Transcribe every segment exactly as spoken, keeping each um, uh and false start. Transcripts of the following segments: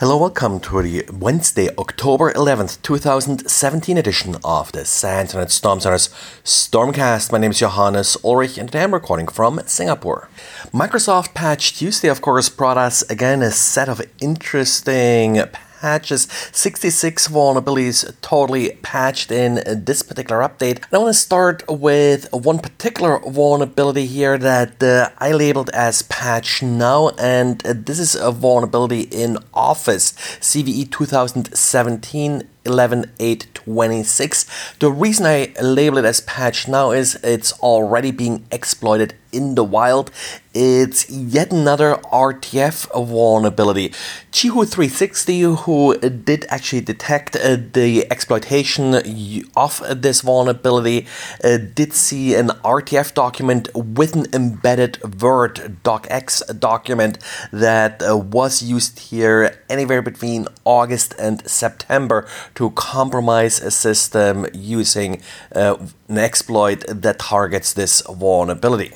Hello, welcome to the Wednesday, October eleventh, two thousand seventeen edition of the SANS Internet Storm Center's Stormcast. My name is Johannes Ulrich and today I'm recording from Singapore. Microsoft Patch Tuesday, of course, brought us again a set of interesting patches, sixty-six vulnerabilities totally patched in this particular update. And I want to start with one particular vulnerability here that uh, I labeled as patch now, and this is a vulnerability in Office, C V E twenty seventeen eleven eight twenty-six. The reason I label it as patch now is it's already being exploited in the wild. It's yet another R T F vulnerability. Chihu three sixty, who did actually detect uh, the exploitation of this vulnerability, uh, did see an R T F document with an embedded Word docx document that uh, was used here anywhere between August and September to compromise a system using uh, an exploit that targets this vulnerability.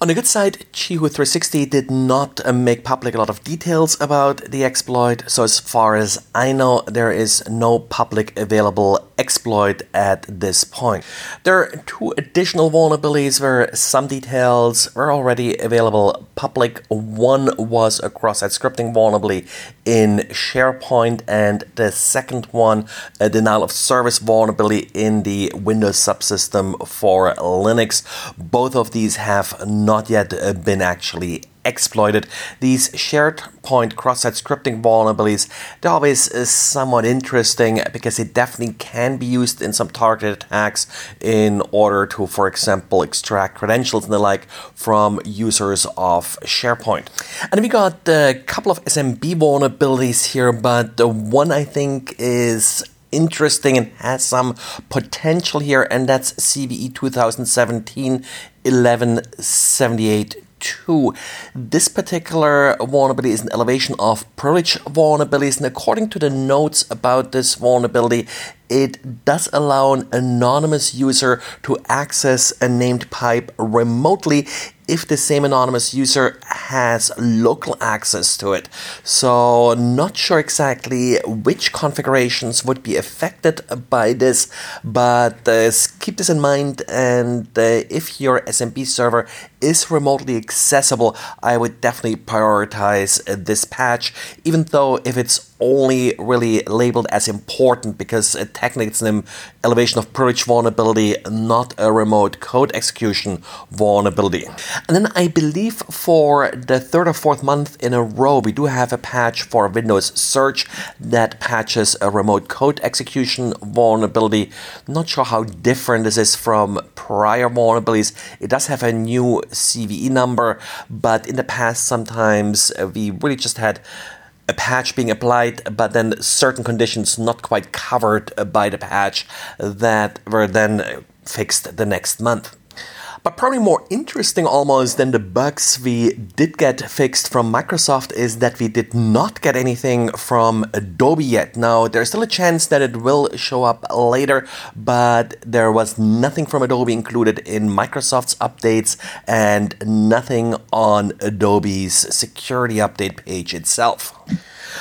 On the good side, Chihu three sixty did not uh, make public a lot of details about the exploit, so as far as I know, there is no public available exploit at this point. There are two additional vulnerabilities where some details were already available public. One was a cross-site scripting vulnerability in SharePoint, and the second one, a denial of service vulnerability in the Windows subsystem for Linux. Both of these have not Not yet been actually exploited. These SharePoint cross-site scripting vulnerabilities, they're always somewhat interesting because they definitely can be used in some targeted attacks in order to, for example, extract credentials and the like from users of SharePoint. And we got a couple of S M B vulnerabilities here, but the one I think is interesting and has some potential here, and that's C V E twenty seventeen eleven seventy-eight two. This particular vulnerability is an elevation of privilege vulnerabilities, and according to the notes about this vulnerability, it does allow an anonymous user to access a named pipe remotely if the same anonymous user has local access to it. So not sure exactly which configurations would be affected by this, but uh, keep this in mind, and uh, if your S M B server is remotely accessible, I would definitely prioritize uh, this patch, even though if it's only really labeled as important because uh, technically it's an elevation of privilege vulnerability, not a remote code execution vulnerability. And then I believe for the third or fourth month in a row, we do have a patch for Windows Search that patches a remote code execution vulnerability. Not sure how different this is from prior vulnerabilities. It does have a new C V E number, but in the past sometimes we really just had a patch being applied, but then certain conditions not quite covered by the patch that were then fixed the next month. But probably more interesting almost than the bugs we did get fixed from Microsoft is that we did not get anything from Adobe yet. Now, there's still a chance that it will show up later, but there was nothing from Adobe included in Microsoft's updates and nothing on Adobe's security update page itself.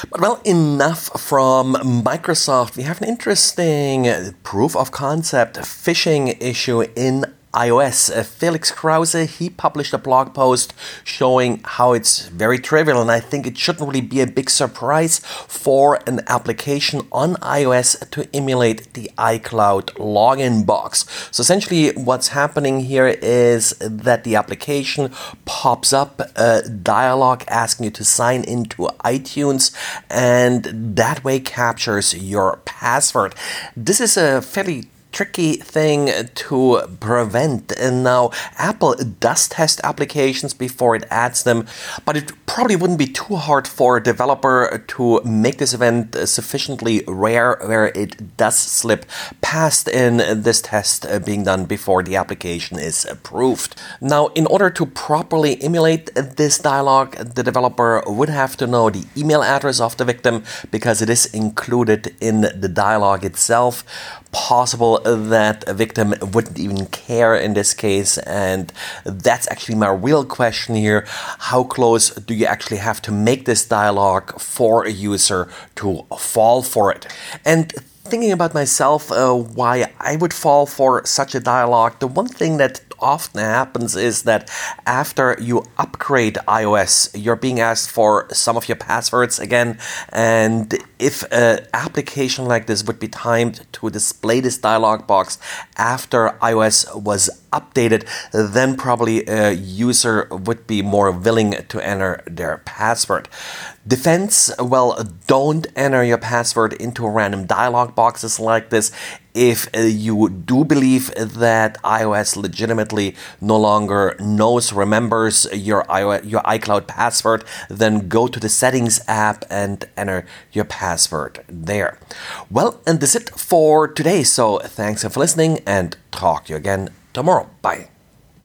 But well, enough from Microsoft. We have an interesting proof of concept phishing issue in iOS. Uh, Felix Krause, he published a blog post showing how it's very trivial, and I think it shouldn't really be a big surprise for an application on iOS to emulate the iCloud login box. So essentially what's happening here is that the application pops up a dialog asking you to sign into iTunes, and that way captures your password. This is a fairly tricky thing to prevent, and now Apple does test applications before it adds them, but it probably wouldn't be too hard for a developer to make this event sufficiently rare where it does slip past in this test being done before the application is approved. Now, in order to properly emulate this dialog, the developer would have to know the email address of the victim because it is included in the dialog itself. possible that a victim wouldn't even care in this case, and that's actually my real question here. How close do you actually have to make this dialogue for a user to fall for it? And thinking about myself, uh, why I would fall for such a dialogue, the one thing that often happens is that after you upgrade iOS, you're being asked for some of your passwords again, and if an application like this would be timed to display this dialog box after iOS was updated, then probably a user would be more willing to enter their password. Defense, well, don't enter your password into random dialog boxes like this. If you do believe that iOS legitimately no longer knows, remembers your iOS, your iCloud password, then go to the Settings app and enter your password there. Well, and that's it for today. So thanks for listening, and talk to you again tomorrow. Bye.